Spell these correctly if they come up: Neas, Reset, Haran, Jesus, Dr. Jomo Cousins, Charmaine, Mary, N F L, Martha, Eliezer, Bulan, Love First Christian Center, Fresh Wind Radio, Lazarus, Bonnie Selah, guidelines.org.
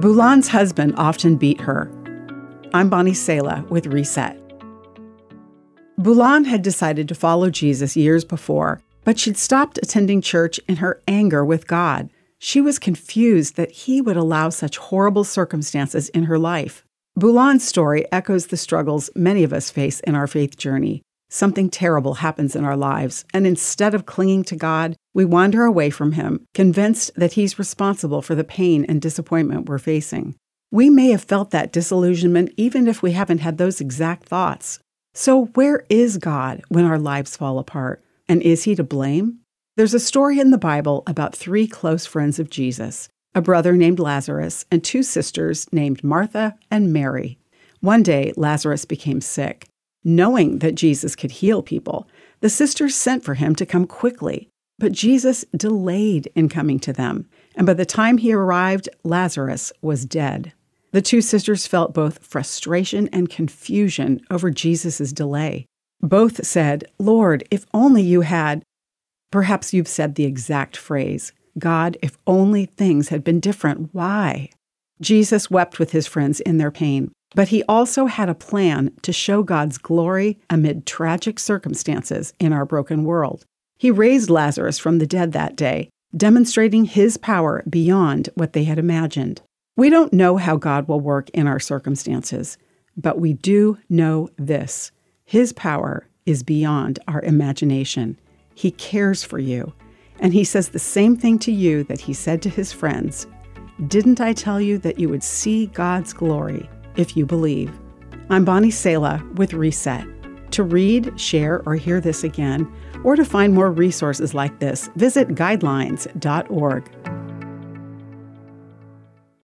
Bulan's husband often beat her. I'm Bonnie Selah with Reset. Bulan had decided to follow Jesus years before, but she'd stopped attending church in her anger with God. She was confused that he would allow such horrible circumstances in her life. Bulan's story echoes the struggles many of us face in our faith journey. Something terrible happens in our lives, and instead of clinging to God, we wander away from Him, convinced that He's responsible for the pain and disappointment we're facing. We may have felt that disillusionment even if we haven't had those exact thoughts. So where is God when our lives fall apart? And is He to blame? There's a story in the Bible about three close friends of Jesus, a brother named Lazarus and two sisters named Martha and Mary. One day, Lazarus became sick. Knowing that Jesus could heal people, the sisters sent for Him to come quickly. But Jesus delayed in coming to them, and by the time He arrived, Lazarus was dead. The two sisters felt both frustration and confusion over Jesus' delay. Both said, "Lord, if only you had..." Perhaps you've said the exact phrase, "God, if only things had been different, why?" Jesus wept with His friends in their pain, but He also had a plan to show God's glory amid tragic circumstances in our broken world. He raised Lazarus from the dead that day, demonstrating His power beyond what they had imagined. We don't know how God will work in our circumstances, but we do know this: His power is beyond our imagination. He cares for you, and He says the same thing to you that He said to His friends. "Didn't I tell you that you would see God's glory if you believe?" I'm Bonnie Selah with Reset. To read, share, or hear this again, or to find more resources like this, visit guidelines.org.